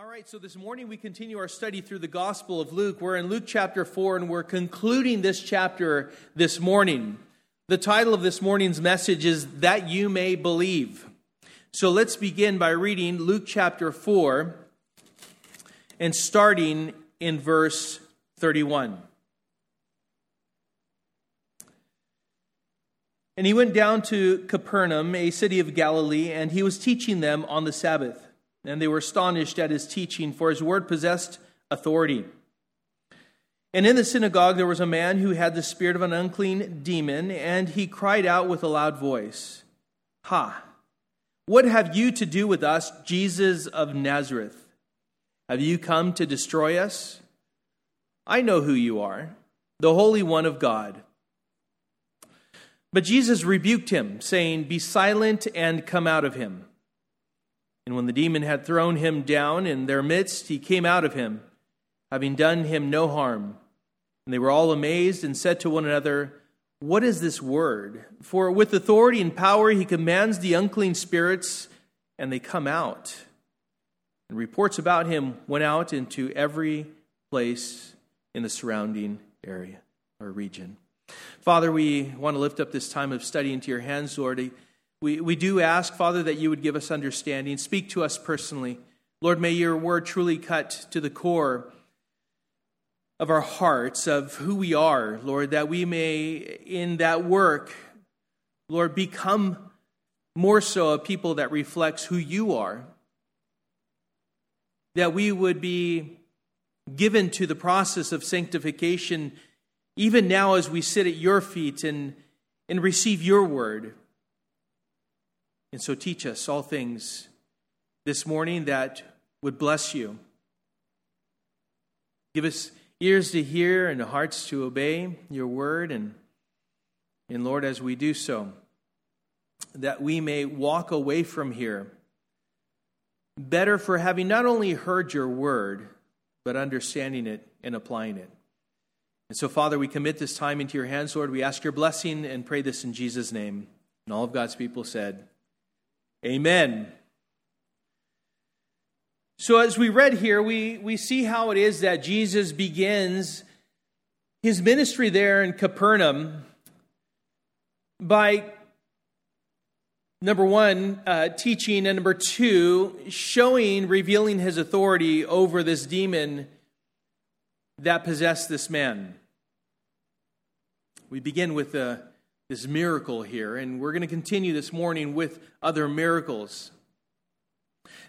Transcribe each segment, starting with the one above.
All right, so this morning we continue our study through the Gospel of Luke. We're in Luke chapter 4, and we're concluding this chapter this morning. The title of this morning's message is, That You May Believe. So let's begin by reading Luke chapter 4, and starting in verse 31. And he went down to Capernaum, a city of Galilee, and he was teaching them on the Sabbath. And they were astonished at his teaching, for his word possessed authority. And in the synagogue there was a man who had the spirit of an unclean demon, and he cried out with a loud voice, Ha! What have you to do with us, Jesus of Nazareth? Have you come to destroy us? I know who you are, the Holy One of God. But Jesus rebuked him, saying, Be silent and come out of him. And when the demon had thrown him down in their midst, he came out of him, having done him no harm. And they were all amazed and said to one another, What is this word? For with authority and power he commands the unclean spirits, and they come out. And reports about him went out into every place in the surrounding area or region. Father, we want to lift up this time of study into your hands, Lord. We do ask, Father, that you would give us understanding. Speak to us personally. Lord, may your word truly cut to the core of our hearts, of who we are, Lord, that we may, in that work, Lord, become more so a people that reflects who you are. That we would be given to the process of sanctification, even now as we sit at your feet and receive your word. And so teach us all things this morning that would bless you. Give us ears to hear and hearts to obey your word. And Lord, as we do so, that we may walk away from here better for having not only heard your word, but understanding it and applying it. And so, Father, we commit this time into your hands, Lord. We ask your blessing and pray this in Jesus' name. And all of God's people said, Amen. So as we read here, we see how it is that Jesus begins his ministry there in Capernaum by, number one, teaching, and number two, showing, revealing his authority over this demon that possessed this man. We begin with this miracle here, and we're going to continue this morning with other miracles.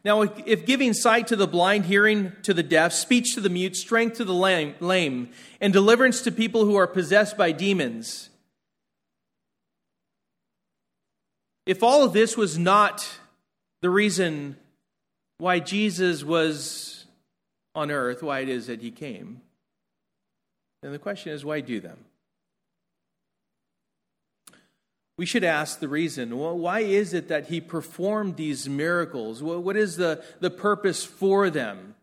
Now, if giving sight to the blind, hearing to the deaf, speech to the mute, strength to the lame, and deliverance to people who are possessed by demons, if all of this was not the reason why Jesus was on earth, why it is that he came, then the question is, why do them? We should ask the reason. Well, why is it that he performed these miracles? What is the purpose for them?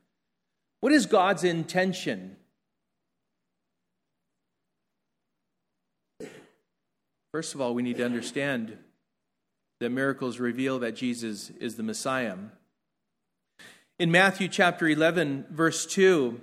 What is God's intention? First of all, we need to understand that miracles reveal that Jesus is the Messiah. In Matthew chapter 11, verse 2,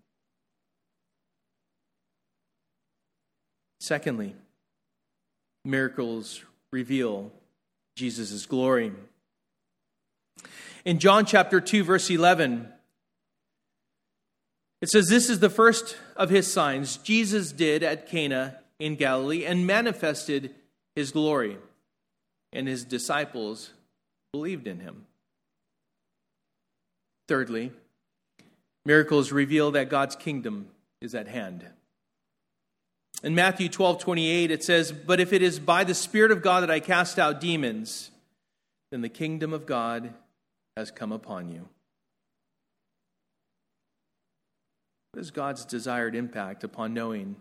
Secondly, miracles reveal Jesus' glory. In John chapter 2, verse 11, it says, This is the first of his signs Jesus did at Cana in Galilee and manifested his glory, and his disciples believed in him. Thirdly, miracles reveal that God's kingdom is at hand. In Matthew 12:28, it says, But if it is by the Spirit of God that I cast out demons, then the kingdom of God has come upon you. What is God's desired impact upon knowing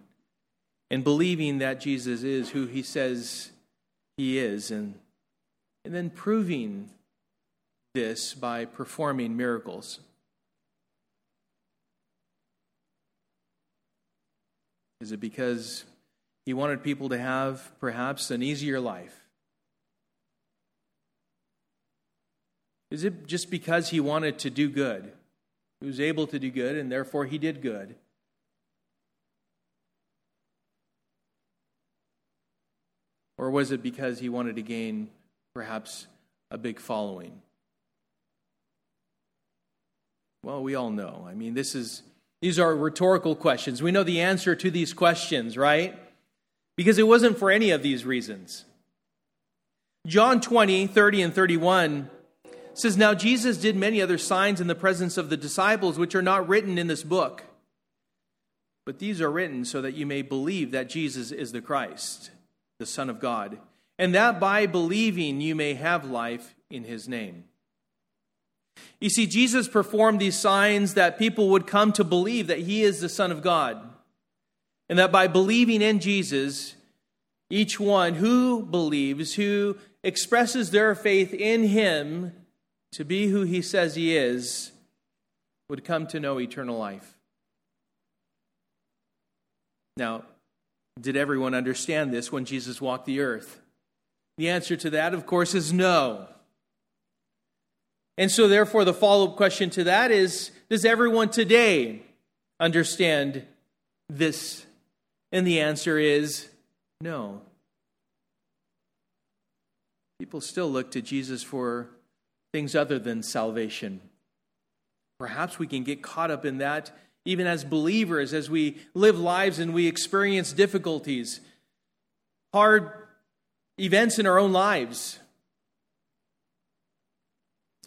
and believing that Jesus is who he says he is, and then proving this by performing miracles? Is it because he wanted people to have perhaps an easier life? Is it just because he wanted to do good? He was able to do good, and therefore he did good. Or was it because he wanted to gain perhaps a big following? Well, we all know. I mean, these are rhetorical questions. We know the answer to these questions, right? Because it wasn't for any of these reasons. John 20:30 and 31 says, "Now Jesus did many other signs in the presence of the disciples, which are not written in this book. But these are written so that you may believe that Jesus is the Christ, the Son of God, and that by believing you may have life in his name." You see, Jesus performed these signs that people would come to believe that he is the Son of God, and that by believing in Jesus, each one who believes, who expresses their faith in him to be who he says he is, would come to know eternal life. Now, did everyone understand this when Jesus walked the earth? The answer to that, of course, is no. And so, therefore, the follow-up question to that is, does everyone today understand this? And the answer is no. People still look to Jesus for things other than salvation. Perhaps we can get caught up in that even as believers, as we live lives and we experience difficulties, hard events in our own lives.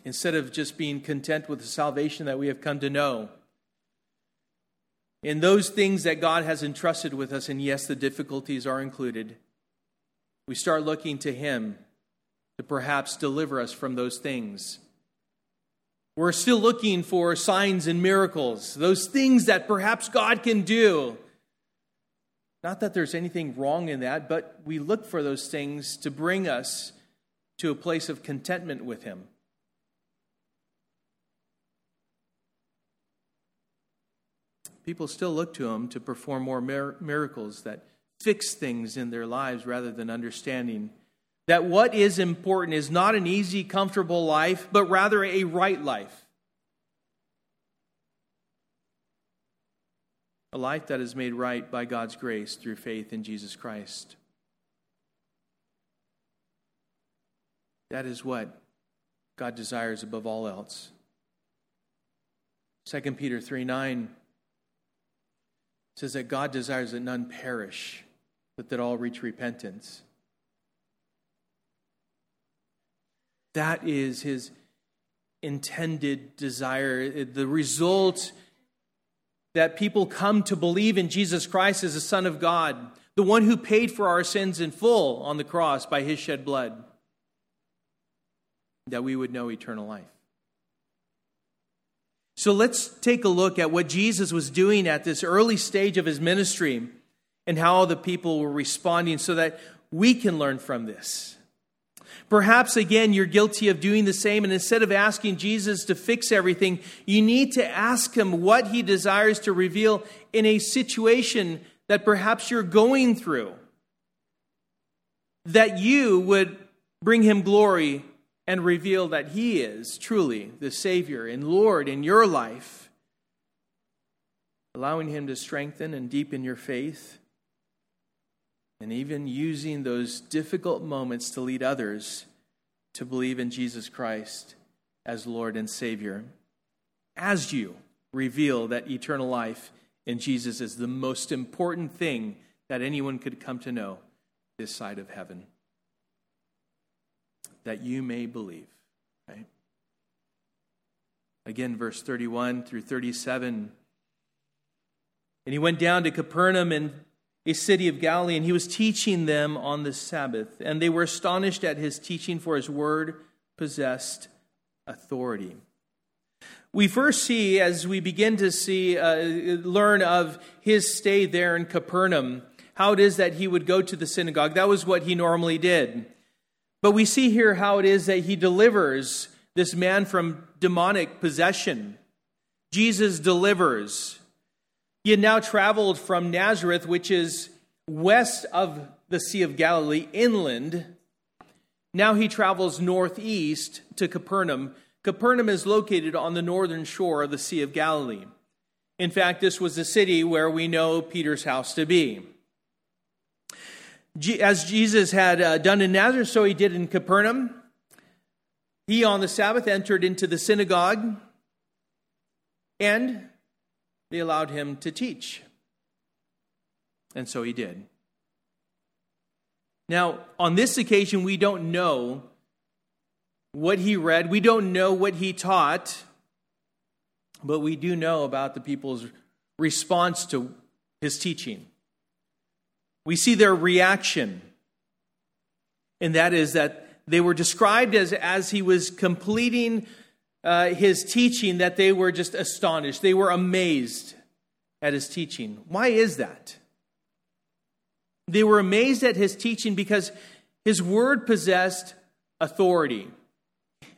Instead of just being content with the salvation that we have come to know, in those things that God has entrusted with us, and yes, the difficulties are included, we start looking to him to perhaps deliver us from those things. We're still looking for signs and miracles, those things that perhaps God can do. Not that there's anything wrong in that, but we look for those things to bring us to a place of contentment with him. People still look to him to perform more miracles that fix things in their lives rather than understanding that what is important is not an easy, comfortable life, but rather a right life. A life that is made right by God's grace through faith in Jesus Christ. That is what God desires above all else. 2 Peter 3:9 says that God desires that none perish, but that all reach repentance. That is his intended desire. The result that people come to believe in Jesus Christ as the Son of God, the one who paid for our sins in full on the cross by his shed blood, that we would know eternal life. So let's take a look at what Jesus was doing at this early stage of his ministry and how the people were responding so that we can learn from this. Perhaps, again, you're guilty of doing the same, and instead of asking Jesus to fix everything, you need to ask him what he desires to reveal in a situation that perhaps you're going through, that you would bring him glory and reveal that he is truly the Savior and Lord in your life, allowing him to strengthen and deepen your faith, and even using those difficult moments to lead others to believe in Jesus Christ as Lord and Savior, as you reveal that eternal life in Jesus is the most important thing that anyone could come to know this side of heaven. That you may believe. Right? Again, verse 31 through 37. And he went down to Capernaum and a city of Galilee, and he was teaching them on the Sabbath. And they were astonished at his teaching, for his word possessed authority. We first see, as we begin to see, learn of his stay there in Capernaum, how it is that he would go to the synagogue. That was what he normally did. But we see here how it is that he delivers this man from demonic possession. Jesus delivers. He had now traveled from Nazareth, which is west of the Sea of Galilee, inland. Now he travels northeast to Capernaum. Capernaum is located on the northern shore of the Sea of Galilee. In fact, this was the city where we know Peter's house to be. As Jesus had done in Nazareth, so he did in Capernaum. He, on the Sabbath, entered into the synagogue, and they allowed him to teach. And so he did. Now, on this occasion, we don't know what he read. We don't know what he taught. But we do know about the people's response to his teaching. We see their reaction. And that is that they were described as he was completing his teaching, that they were just astonished. They were amazed at his teaching. Why is that? They were amazed at his teaching because his word possessed authority.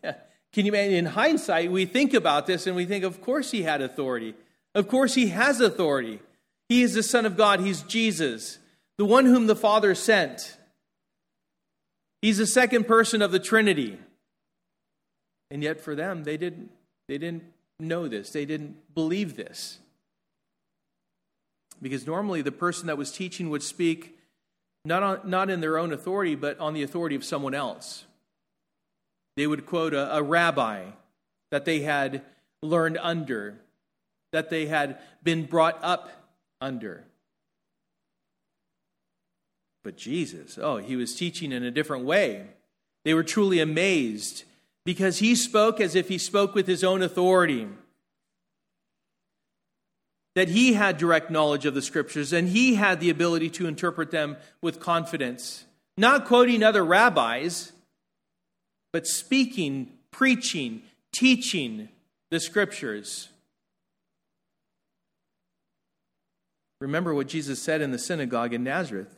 Can you imagine? In hindsight, we think about this and we think, of course he had authority. Of course he has authority. He is the Son of God. He's Jesus, the one whom the Father sent. He's the second person of the Trinity. And yet for them, they didn't know this. They didn't believe this. Because normally the person that was teaching would speak not in their own authority, but on the authority of someone else. They would quote a rabbi that they had learned under, that they had been brought up under. But Jesus, he was teaching in a different way. They were truly amazed because he spoke as if he spoke with his own authority, that he had direct knowledge of the Scriptures, and he had the ability to interpret them with confidence. Not quoting other rabbis, but speaking, preaching, teaching the Scriptures. Remember what Jesus said in the synagogue in Nazareth.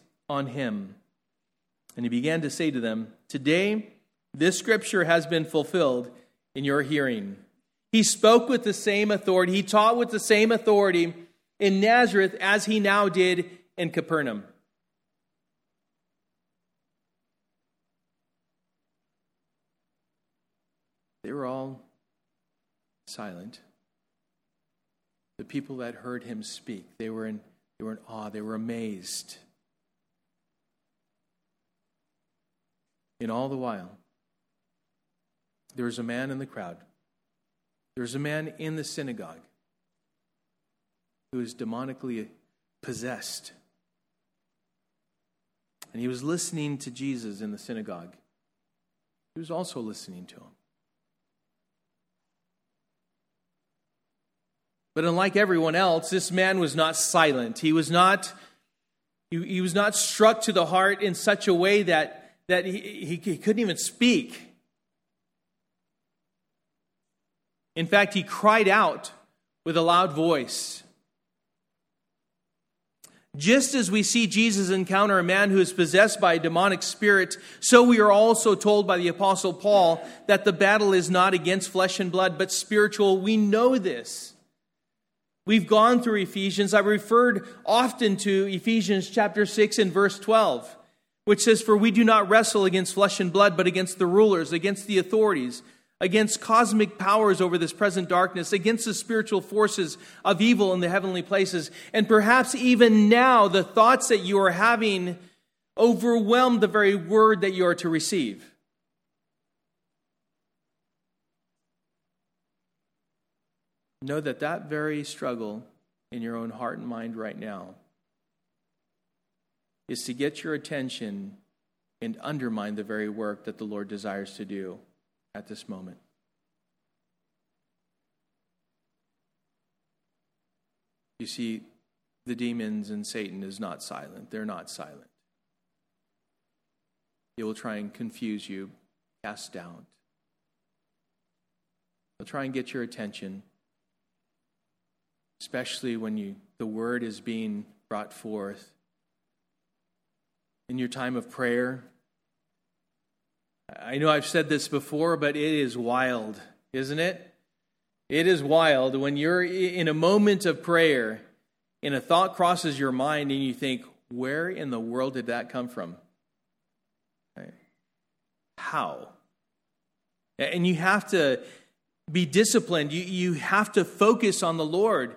on him. And he began to say to them, 'Today this scripture has been fulfilled in your hearing.'" He spoke with the same authority. He taught with the same authority in Nazareth as he now did in Capernaum. They were all silent. The people that heard him speak, they were in awe. They were amazed. And all the while, there was a man in the crowd. There was a man in the synagogue who was demonically possessed. And he was listening to Jesus in the synagogue. He was also listening to him. But unlike everyone else, this man was not silent. He was not struck to the heart in such a way that he couldn't even speak. In fact, he cried out with a loud voice. Just as we see Jesus encounter a man who is possessed by a demonic spirit, so we are also told by the Apostle Paul that the battle is not against flesh and blood, but spiritual. We know this. We've gone through Ephesians. I referred often to Ephesians chapter 6 and verse 12. Which says, "For we do not wrestle against flesh and blood, but against the rulers, against the authorities, against cosmic powers over this present darkness, against the spiritual forces of evil in the heavenly places." And perhaps even now, the thoughts that you are having overwhelm the very word that you are to receive. Know that that very struggle in your own heart and mind right now is to get your attention and undermine the very work that the Lord desires to do at this moment. You see, the demons and Satan is not silent. They're not silent. He will try and confuse you, cast doubt. He'll try and get your attention, especially when the word is being brought forth. In your time of prayer, I know I've said this before, but it is wild, isn't it? It is wild when you're in a moment of prayer and a thought crosses your mind and you think, where in the world did that come from? Right? How? And you have to be disciplined. You have to focus on the Lord.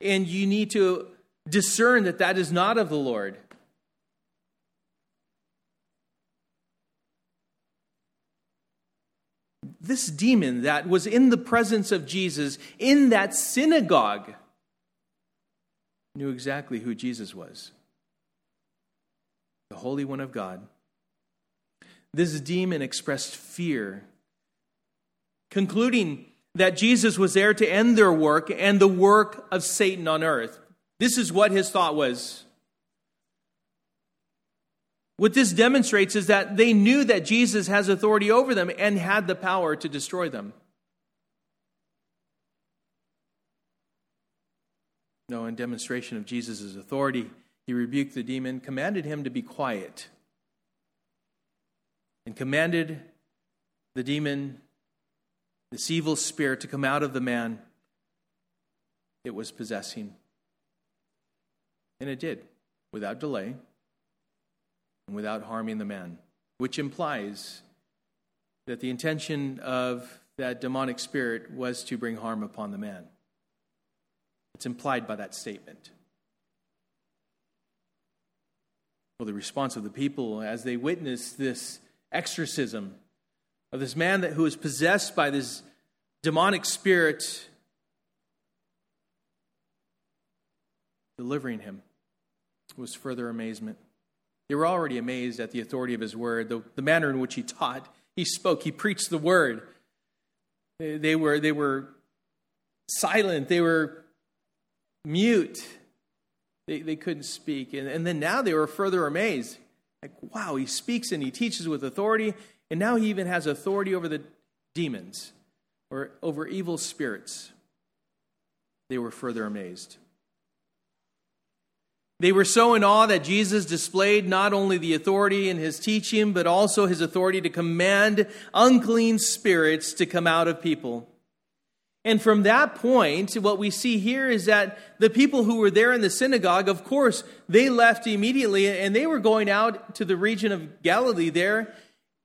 And you need to discern that that is not of the Lord. This demon that was in the presence of Jesus in that synagogue knew exactly who Jesus was, the Holy One of God. This demon expressed fear, concluding that Jesus was there to end their work and the work of Satan on earth. This is what his thought was. What this demonstrates is that they knew that Jesus has authority over them and had the power to destroy them. No, in demonstration of Jesus' authority, he rebuked the demon, commanded him to be quiet, and commanded the demon, this evil spirit, to come out of the man it was possessing. And it did, without delay, without harming the man, which implies that the intention of that demonic spirit was to bring harm upon the man. It's implied by that statement. Well, the response of the people as they witnessed this exorcism of this man who was possessed by this demonic spirit, delivering him, was further amazement. They were already amazed at the authority of his word, the manner in which he taught, he spoke, he preached the word. They were silent. They were mute. They couldn't speak. And then now they were further amazed. Like, wow, he speaks and he teaches with authority. And now he even has authority over the demons or over evil spirits. They were further amazed. They were so in awe that Jesus displayed not only the authority in his teaching, but also his authority to command unclean spirits to come out of people. And from that point, what we see here is that the people who were there in the synagogue, of course, they left immediately, and they were going out to the region of Galilee there,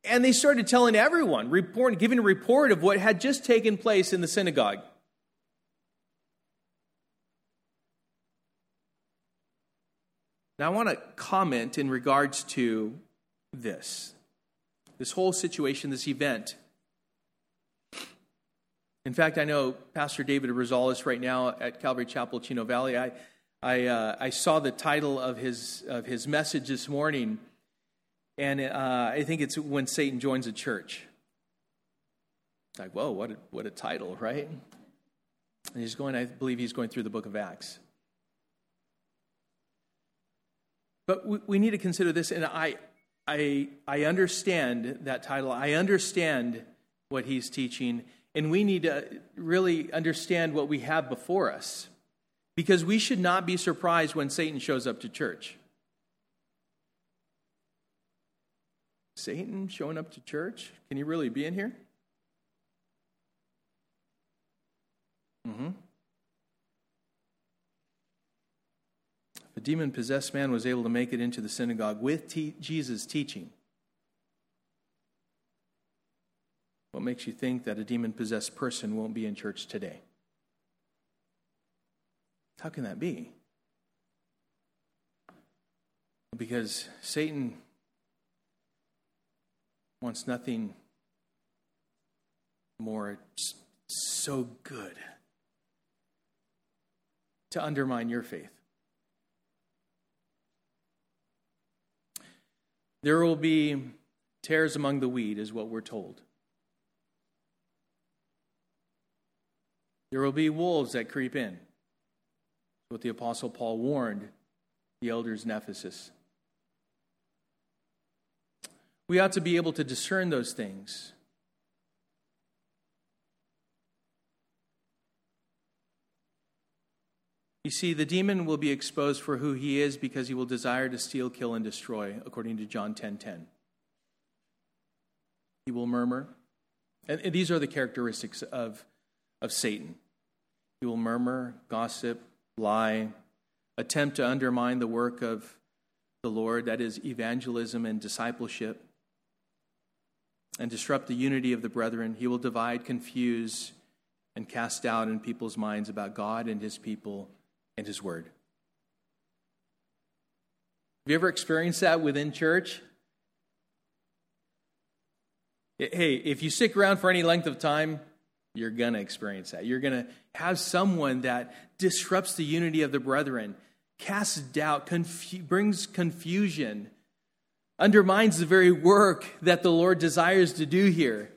and they started telling everyone, giving a report of what had just taken place in the synagogue. Now, I want to comment in regards to this whole situation, this event. In fact, I know Pastor David Rosales right now at Calvary Chapel Chino Valley. I saw the title of his message this morning, and I think it's "When Satan Joins a Church." It's like, whoa, what a title, right? And I believe he's going through the book of Acts. But we need to consider this, and I understand that title. I understand what he's teaching, and we need to really understand what we have before us, because we should not be surprised when Satan shows up to church. Satan showing up to church? Can he really be in here? Mm-hmm. The demon-possessed man was able to make it into the synagogue with Jesus' teaching. What makes you think that a demon-possessed person won't be in church today? How can that be? Because Satan wants nothing more. It's so good to undermine your faith. There will be tares among the wheat, is what we're told. There will be wolves that creep in. What the Apostle Paul warned the elders in Ephesus. We ought to be able to discern those things. You see, the demon will be exposed for who he is because he will desire to steal, kill, and destroy, according to John 10:10. He will murmur. And these are the characteristics of Satan. He will murmur, gossip, lie, attempt to undermine the work of the Lord, that is evangelism and discipleship, and disrupt the unity of the brethren. He will divide, confuse, and cast doubt in people's minds about God and his people and his word. Have you ever experienced that within church? Hey, if you stick around for any length of time, you're going to experience that. You're going to have someone that disrupts the unity of the brethren, casts doubt, brings confusion, undermines the very work that the Lord desires to do here.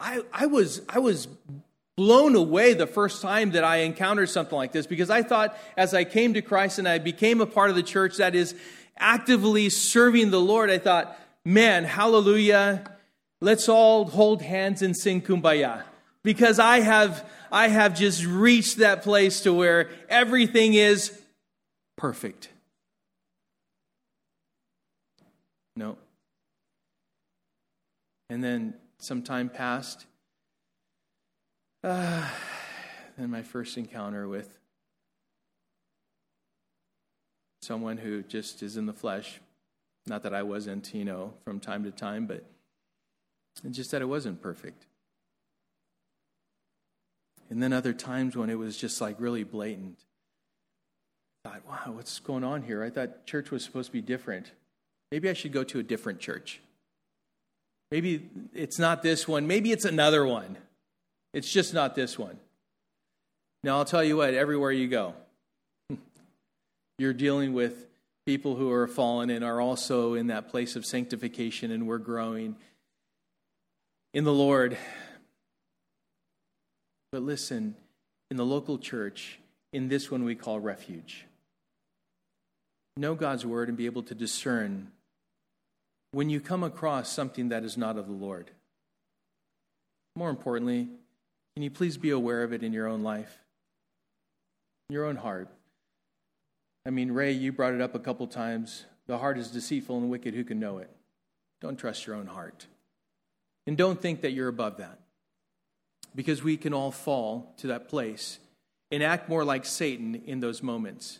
I was blown away the first time that I encountered something like this, because I thought as I came to Christ and I became a part of the church that is actively serving the Lord, I thought, man, hallelujah, let's all hold hands and sing Kumbaya. Because I have just reached that place to where everything is perfect. No. And then some time passed. Then my first encounter with someone who just is in the flesh. Not that I wasn't, from time to time, but just that it wasn't perfect. And then other times when it was just like really blatant. I thought, wow, what's going on here? I thought church was supposed to be different. Maybe I should go to a different church. Maybe it's not this one. Maybe it's another one. It's just not this one. Now, I'll tell you what, everywhere you go, you're dealing with people who are fallen and are also in that place of sanctification, and we're growing in the Lord. But listen, in the local church, in this one we call refuge, know God's word and be able to discern when you come across something that is not of the Lord. More importantly, can you please be aware of it in your own life, in your own heart? I mean, Ray, you brought it up a couple times. The heart is deceitful and wicked. Who can know it? Don't trust your own heart. And don't think that you're above that. Because we can all fall to that place and act more like Satan in those moments.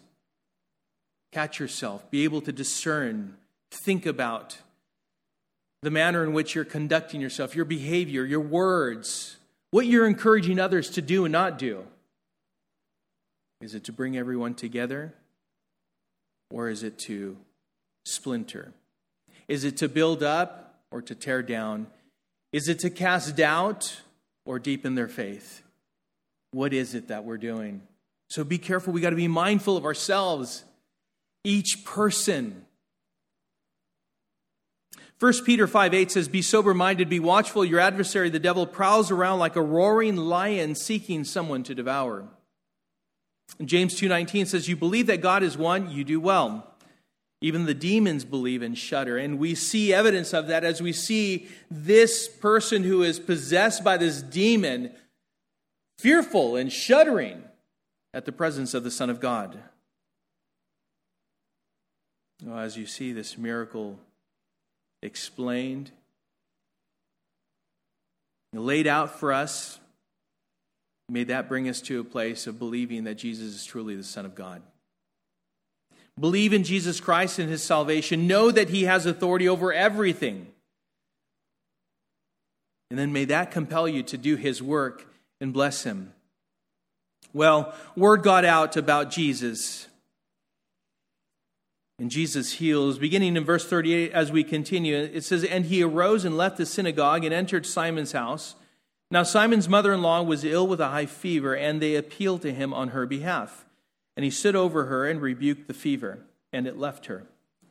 Catch yourself. Be able to discern. Think about the manner in which you're conducting yourself, your behavior, your words, what you're encouraging others to do and not do. Is it to bring everyone together? Or is it to splinter? Is it to build up or to tear down? Is it to cast doubt or deepen their faith? What is it that we're doing? So be careful. We got to be mindful of ourselves, each person. 1 Peter 5:8 says, "Be sober-minded, be watchful. Your adversary, the devil, prowls around like a roaring lion seeking someone to devour." And James 2:19 says, "You believe that God is one, you do well. Even the demons believe and shudder." And we see evidence of that as we see this person who is possessed by this demon, fearful and shuddering at the presence of the Son of God. Well, as you see this miracle explained, laid out for us, may that bring us to a place of believing that Jesus is truly the Son of God. Believe in Jesus Christ and his salvation. Know that he has authority over everything. And then may that compel you to do his work and bless him. Well, word got out about Jesus. And Jesus heals. Beginning in verse 38 as we continue, it says, "And he arose and left the synagogue and entered Simon's house. Now Simon's mother-in-law was ill with a high fever, and they appealed to him on her behalf. And he stood over her and rebuked the fever, and it left her.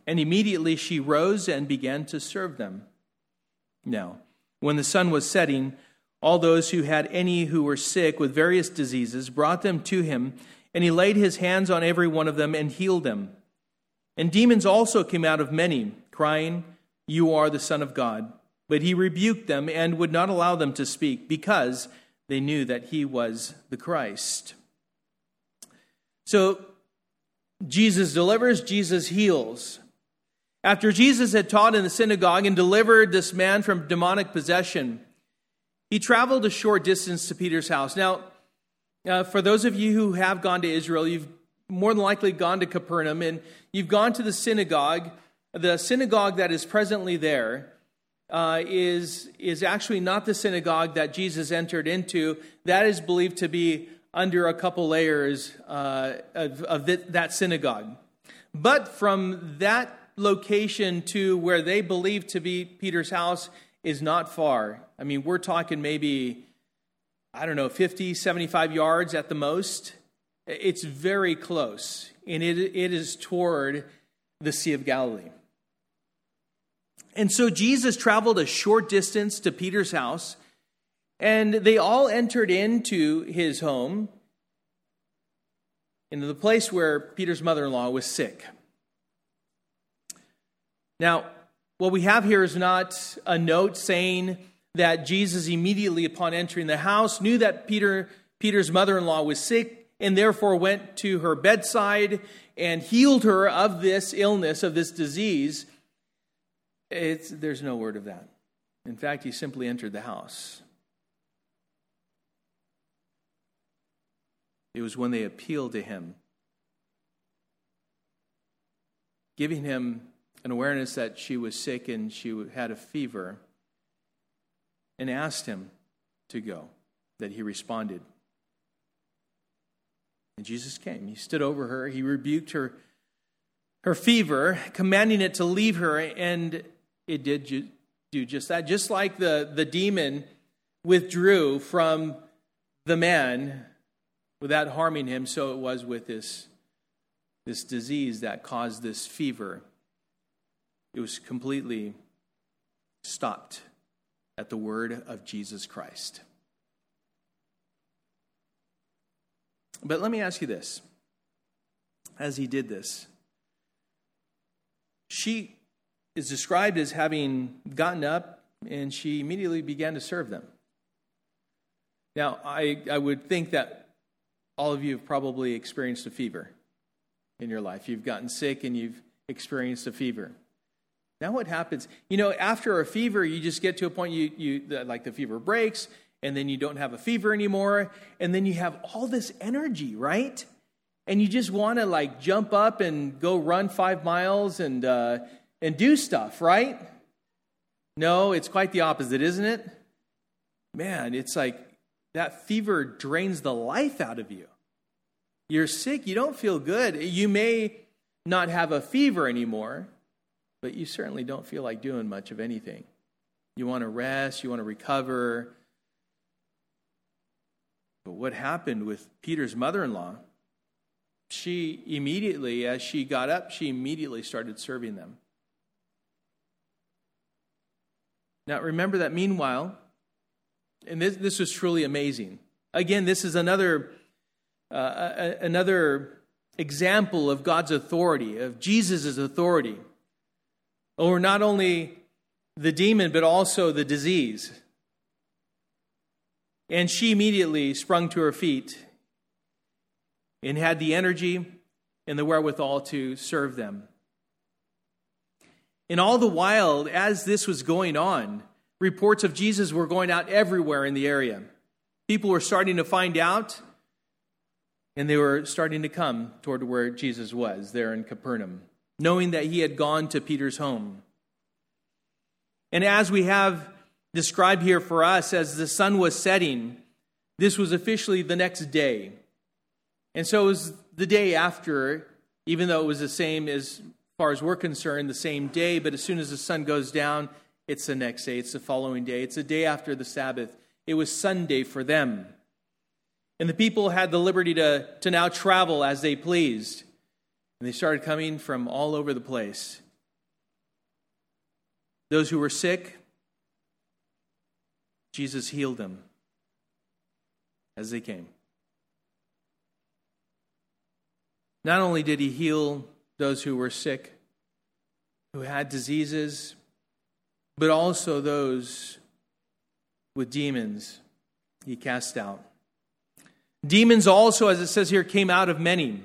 And immediately she rose and began to serve them. Now, when the sun was setting, all those who had any who were sick with various diseases brought them to him, and he laid his hands on every one of them and healed them. And demons also came out of many, crying, "You are the Son of God." But he rebuked them and would not allow them to speak, because they knew that he was the Christ. So Jesus delivers, Jesus heals. After Jesus had taught in the synagogue and delivered this man from demonic possession, he traveled a short distance to Peter's house. Now, for those of you who have gone to Israel, you've more than likely gone to Capernaum, and you've gone to the synagogue that is presently there. Is actually not the synagogue that Jesus entered into. That is believed to be under a couple layers of that synagogue. But from that location to where they believe to be Peter's house is not far. I mean, we're talking maybe, 50, 75 yards at the most. It's very close, and it is toward the Sea of Galilee. And so Jesus traveled a short distance to Peter's house, and they all entered into his home, into the place where Peter's mother-in-law was sick. Now, what we have here is not a note saying that Jesus immediately upon entering the house knew that Peter's mother-in-law was sick, and therefore went to her bedside and healed her of this illness, of this disease. There's no word of that. In fact, he simply entered the house. It was when they appealed to him, giving him an awareness that she was sick and she had a fever, and asked him to go, that he responded. And Jesus came. He stood over her. He rebuked her fever, commanding it to leave her, and it did do just that. Just like the demon withdrew from the man without harming him, so it was with this disease that caused this fever. It was completely stopped at the word of Jesus Christ. But let me ask you this. As he did this, she is described as having gotten up, and she immediately began to serve them. Now, I would think that all of you have probably experienced a fever in your life. You've gotten sick, and you've experienced a fever. Now what happens? After a fever, you just get to a point, you the fever breaks, and then you don't have a fever anymore, and then you have all this energy, right? And you just want to jump up and go run 5 miles and do stuff, right? No, it's quite the opposite, isn't it? Man, it's that fever drains the life out of you. You're sick. You don't feel good. You may not have a fever anymore, but you certainly don't feel like doing much of anything. You want to rest. You want to recover. But what happened with Peter's mother-in-law? She immediately, as she got up, she immediately started serving them. Now remember that meanwhile, and this was truly amazing. Again, this is another example of God's authority, of Jesus' authority over not only the demon, but also the disease. And she immediately sprung to her feet and had the energy and the wherewithal to serve them. And all the while, as this was going on, reports of Jesus were going out everywhere in the area. People were starting to find out, and they were starting to come toward where Jesus was, there in Capernaum, knowing that he had gone to Peter's home. And as we have described here for us, as the sun was setting, this was officially the next day. And so it was the day after, even though it was the same as far as we're concerned, the same day, but as soon as the sun goes down, it's the next day, it's the following day, it's the day after the Sabbath, It was Sunday for them. And the people had the liberty to now travel as they pleased. And they started coming from all over the place. Those who were sick, Jesus healed them as they came. Not only did he heal those who were sick, who had diseases, but also those with demons he cast out. Demons also, as it says here, came out of many.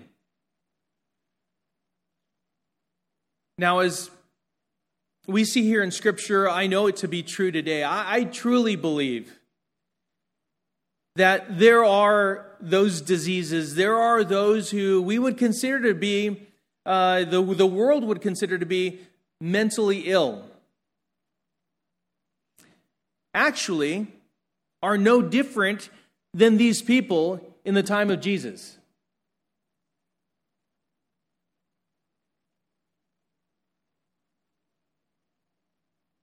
Now, as we see here in Scripture, I know it to be true today. I truly believe that there are those diseases, there are those who we would consider to be, the world would consider to be mentally ill. Actually, are no different than these people in the time of Jesus.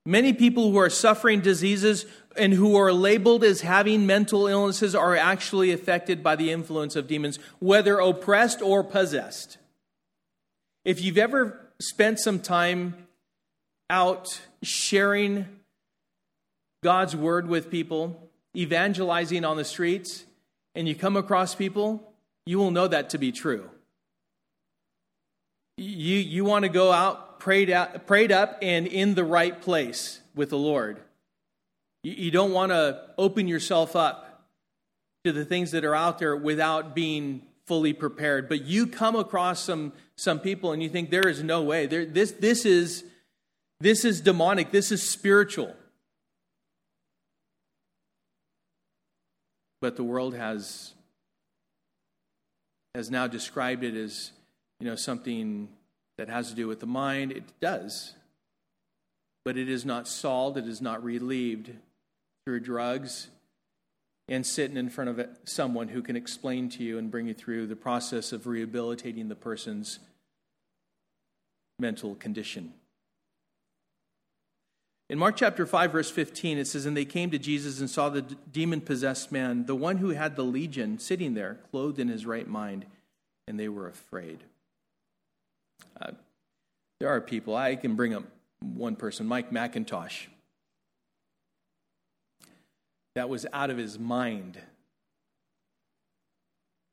Many people who are suffering diseases and who are labeled as having mental illnesses are actually affected by the influence of demons, whether oppressed or possessed. If you've ever spent some time out sharing God's word with people, evangelizing on the streets, and you come across people, you will know that to be true. You want to go out prayed up and in the right place with the Lord. You don't want to open yourself up to the things that are out there without being fully prepared. But you come across some people and you think there is no way. This is demonic. This is spiritual. But the world has now described it as, something that has to do with the mind. It does. But it is not solved. It is not relieved through drugs and sitting in front of someone who can explain to you and bring you through the process of rehabilitating the person's mental condition. In Mark chapter 5, verse 15, it says, "And they came to Jesus and saw the demon-possessed man, the one who had the legion, sitting there, clothed in his right mind, and they were afraid." There are people, I can bring up one person, Mike McIntosh, that was out of his mind.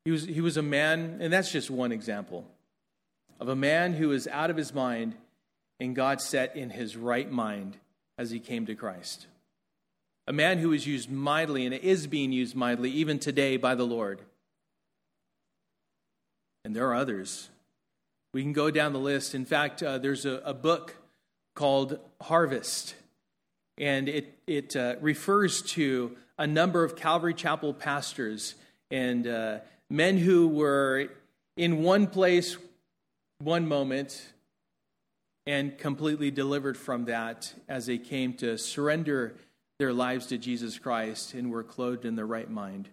He was a man, and that's just one example, of a man who was out of his mind, and God set in his right mind as he came to Christ. A man who was used mightily and is being used mightily even today by the Lord. And there are others. We can go down the list. In fact, there's a book called Harvest. And it refers to a number of Calvary Chapel pastors and men who were in one place one moment and completely delivered from that as they came to surrender their lives to Jesus Christ and were clothed in their right mind.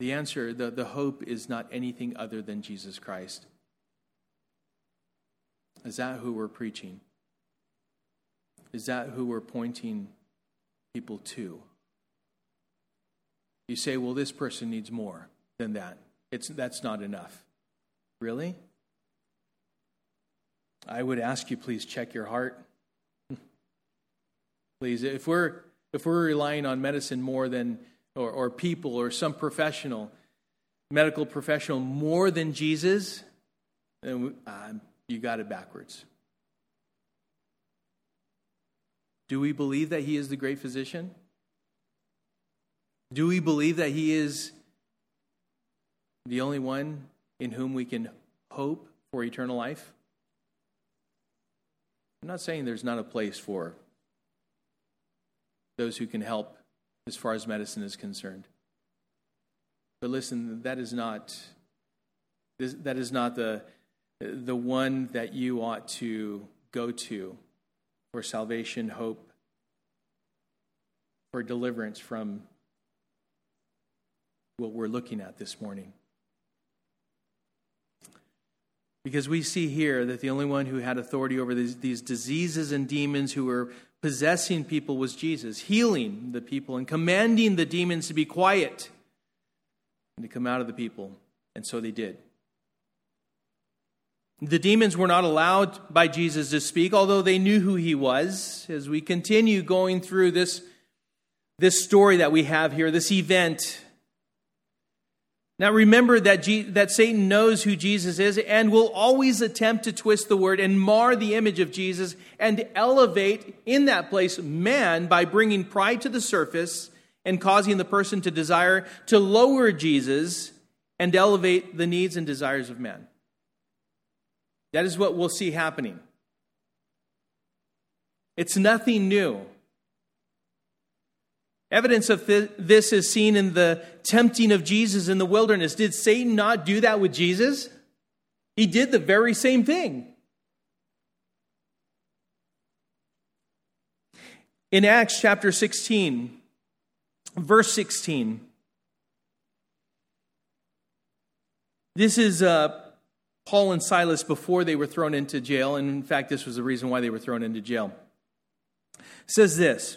The answer, the hope is not anything other than Jesus Christ. Is that who we're preaching? Is that who we're pointing people to? You say, well, this person needs more than that. That's not enough. Really? I would ask you, please check your heart. Please, if we're relying on medicine more than or people or some professional, medical professional more than Jesus, then you got it backwards. Do we believe that he is the great physician? Do we believe that he is the only one in whom we can hope for eternal life? I'm not saying there's not a place for those who can help as far as medicine is concerned. But listen, that is not the one that you ought to go to for salvation, hope, for deliverance from what we're looking at this morning. Because we see here that the only one who had authority over these diseases and demons who were possessing people was Jesus, healing the people and commanding the demons to be quiet and to come out of the people. And so they did. The demons were not allowed by Jesus to speak, although they knew who he was. As we continue going through this story that we have here, this event. Now remember that Satan knows who Jesus is and will always attempt to twist the word and mar the image of Jesus and elevate in that place man by bringing pride to the surface and causing the person to desire to lower Jesus and elevate the needs and desires of man. That is what we'll see happening. It's nothing new. Evidence of this is seen in the tempting of Jesus in the wilderness. Did Satan not do that with Jesus? He did the very same thing. In Acts chapter 16, verse 16, this is Paul and Silas before they were thrown into jail. And in fact, this was the reason why they were thrown into jail. It says this: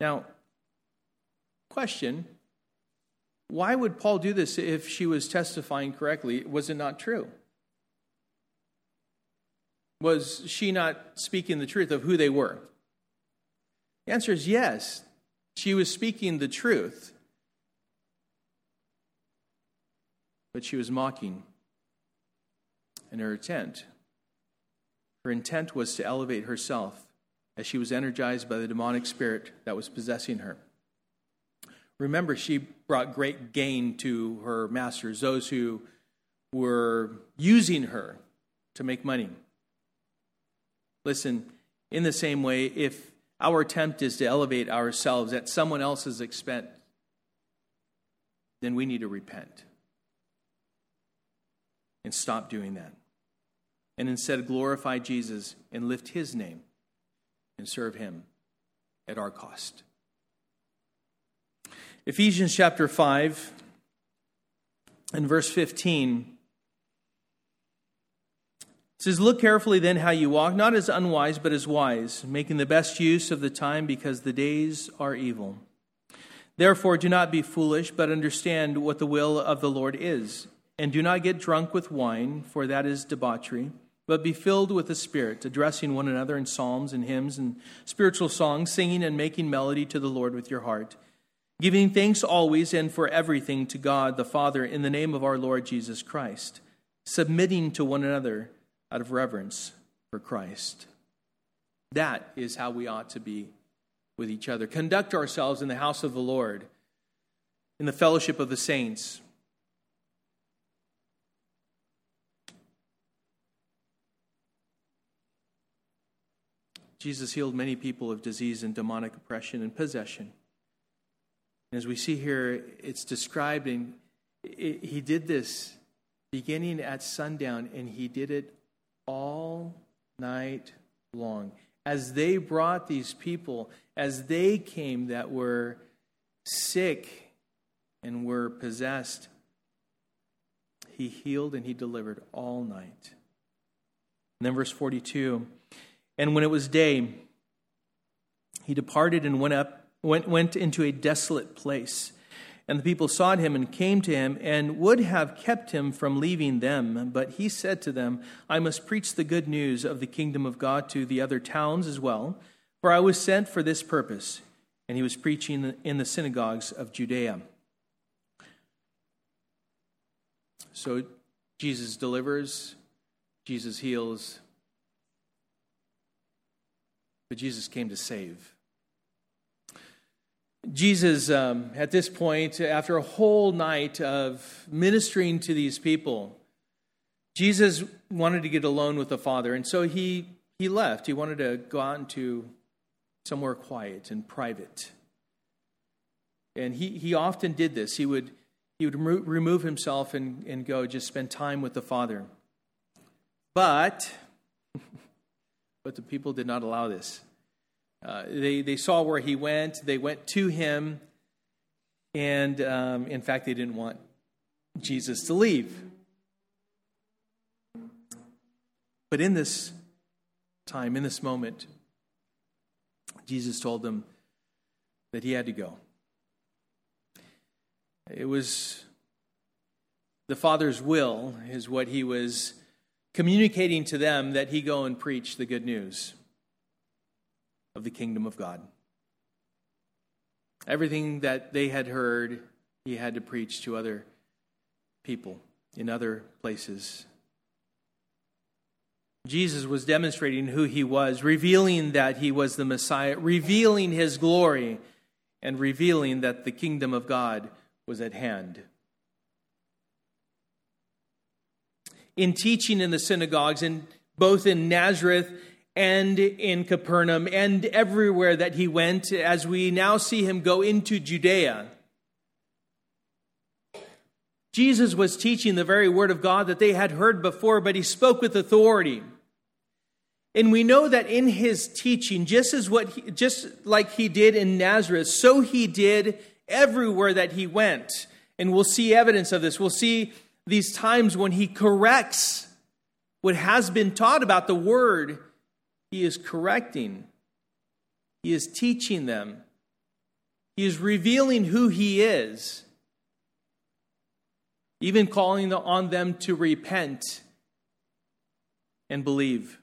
Now, question, why would Paul do this if she was testifying correctly? Was it not true? Was she not speaking the truth of who they were? The answer is yes. She was speaking the truth, but she was mocking in her intent. Her intent was to elevate herself as she was energized by the demonic spirit that was possessing her. Remember, she brought great gain to her masters, those who were using her to make money. Listen, in the same way, if our attempt is to elevate ourselves at someone else's expense, then we need to repent and stop doing that. And instead glorify Jesus and lift his name and serve him at our cost. Ephesians chapter 5 and verse 15. It says, "Look carefully then how you walk, not as unwise but as wise, making the best use of the time because the days are evil. Therefore do not be foolish, but understand what the will of the Lord is. And do not get drunk with wine, for that is debauchery, but be filled with the Spirit, addressing one another in psalms and hymns and spiritual songs, singing and making melody to the Lord with your heart, giving thanks always and for everything to God the Father in the name of our Lord Jesus Christ, submitting to one another out of reverence for Christ." That is how we ought to be with each other. Conduct ourselves in the house of the Lord, in the fellowship of the saints. Jesus healed many people of disease and demonic oppression and possession. And as we see here, it's described, and he did this beginning at sundown, and he did it all night long. As they brought these people, as they came that were sick and were possessed, he healed and he delivered all night. And then verse 42, "And when it was day, he departed and went into a desolate place. And the people sought him and came to him and would have kept him from leaving them. But he said to them, 'I must preach the good news of the kingdom of God to the other towns as well, for I was sent for this purpose.' And he was preaching in the synagogues of Judea." So Jesus delivers, Jesus heals, but Jesus came to save. Jesus, at this point, after a whole night of ministering to these people, Jesus wanted to get alone with the Father, and so he left. He wanted to go out into somewhere quiet and private. And he often did this. He would remove himself and go just spend time with the Father. But the people did not allow this. They saw where he went. They went to him. And in fact, they didn't want Jesus to leave. But in this time, in this moment, Jesus told them that he had to go. It was the Father's will is what he was communicating to them, that he go and preach the good news of the kingdom of God. Everything that they had heard, he had to preach to other people in other places. Jesus was demonstrating who he was, revealing that he was the Messiah, revealing his glory, and revealing that the kingdom of God was at hand. In teaching in the synagogues, both in Nazareth and in Capernaum, and everywhere that he went, as we now see him go into Judea, Jesus was teaching the very word of God that they had heard before, but he spoke with authority. And we know that in his teaching, just like he did in Nazareth, so he did everywhere that he went. And we'll see evidence of this. We'll see these times when he corrects what has been taught about the word. He is correcting. He is teaching them. He is revealing who he is. Even calling on them to repent and believe.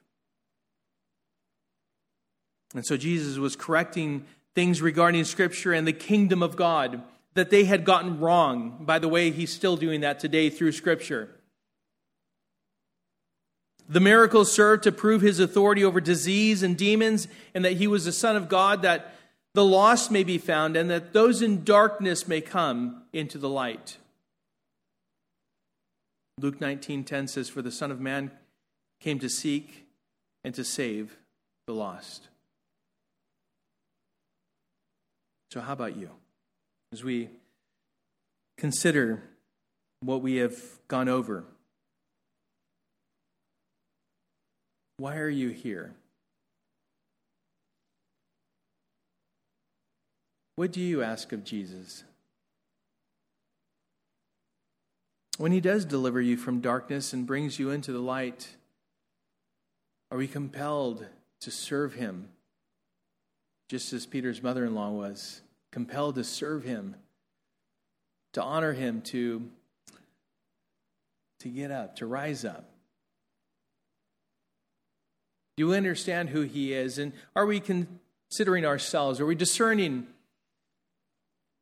And so Jesus was correcting things regarding Scripture and the kingdom of God that they had gotten wrong. By the way, he's still doing that today through Scripture. The miracles served to prove his authority over disease and demons, and that he was the Son of God, that the lost may be found, and that those in darkness may come into the light. Luke 19:10 says, "For the Son of Man came to seek and to save the lost." So how about you? As we consider what we have gone over, why are you here? What do you ask of Jesus? When he does deliver you from darkness and brings you into the light, are we compelled to serve him? Just as Peter's mother-in-law was compelled to serve him, to honor him, to get up, to rise up. Do we understand who he is? And are we considering ourselves? Are we discerning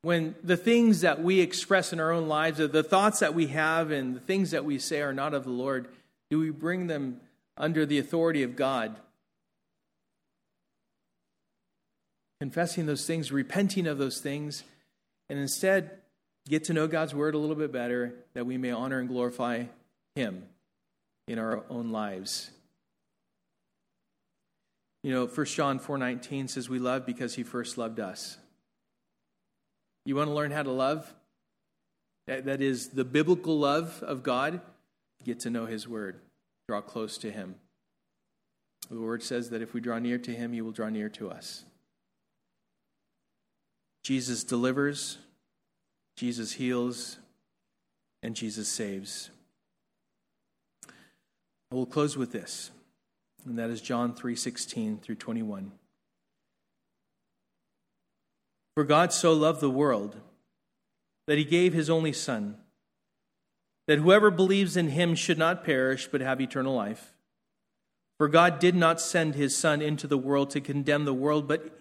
when the things that we express in our own lives, or the thoughts that we have and the things that we say are not of the Lord? Do we bring them under the authority of God? Confessing those things, repenting of those things, and instead get to know God's word a little bit better, that we may honor and glorify him in our own lives. You know, First John 4:19 says we love because he first loved us. You want to learn how to love? That is the biblical love of God. Get to know his word. Draw close to him. The word says that if we draw near to him, he will draw near to us. Jesus delivers, Jesus heals, and Jesus saves. I will close with this. And that is John 3:16 through 21. "For God so loved the world that he gave his only Son, that whoever believes in him should not perish but have eternal life. For God did not send his Son into the world to condemn the world, but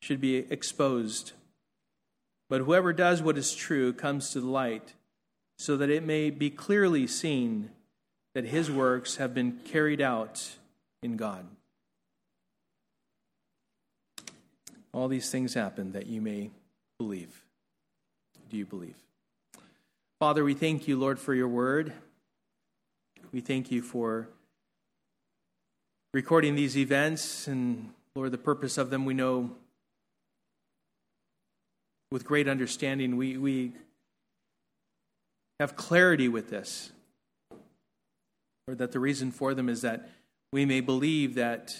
should be exposed. But whoever does what is true comes to the light, so that it may be clearly seen that his works have been carried out in God. All these things happen that you may believe. Do you believe? Father, we thank you, Lord, for your word. We thank you for recording these events, and Lord, the purpose of them we know with great understanding. We have clarity with this, or that the reason for them is that we may believe that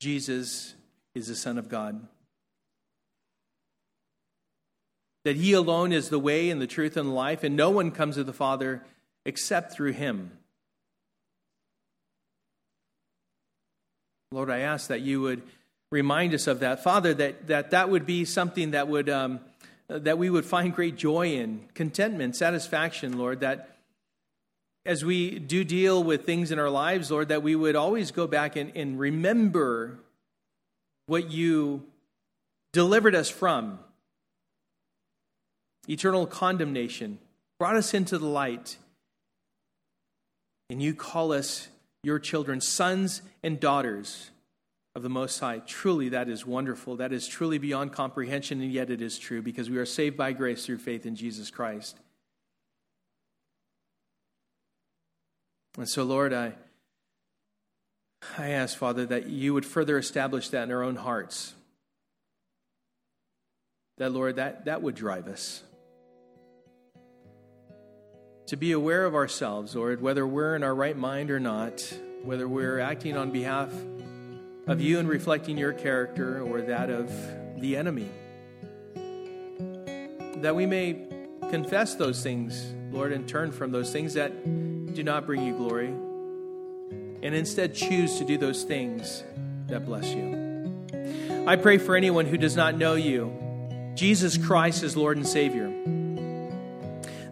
Jesus is the Son of God, that he alone is the way and the truth and life, and no one comes to the Father except through him. Lord, I ask that you would remind us of that. Father, that would be something that would that we would find great joy in, contentment, satisfaction, Lord, that as we do deal with things in our lives, Lord, that we would always go back and remember what you delivered us from. Eternal condemnation, brought us into the light, and you call us your children, sons and daughters of the Most High. Truly, that is wonderful. That is truly beyond comprehension, and yet it is true, because we are saved by grace through faith in Jesus Christ. And so, Lord, I ask, Father, that you would further establish that in our own hearts. That, Lord, that would drive us to be aware of ourselves, Lord, whether we're in our right mind or not, whether we're acting on behalf of you and reflecting your character or that of the enemy, that we may confess those things, Lord, and turn from those things that do not bring you glory, and instead choose to do those things that bless you. I pray for anyone who does not know you, Jesus Christ is Lord and Savior,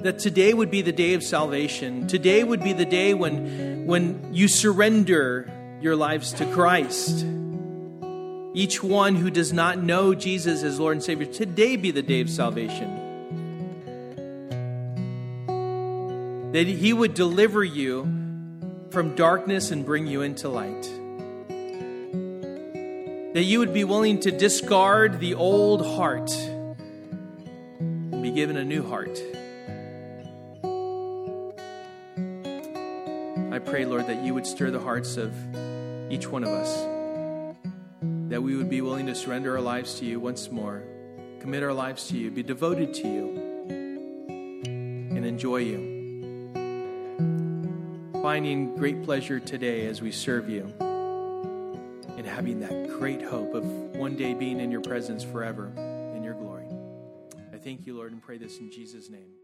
that today would be the day of salvation. Today would be the day when you surrender your lives to Christ. Each one who does not know Jesus as Lord and Savior, today be the day of salvation. That he would deliver you from darkness and bring you into light. That you would be willing to discard the old heart and be given a new heart. I pray, Lord, that you would stir the hearts of each one of us, that we would be willing to surrender our lives to you once more, commit our lives to you, be devoted to you, and enjoy you, finding great pleasure today as we serve you, and having that great hope of one day being in your presence forever in your glory. I thank you, Lord, and pray this in Jesus' name.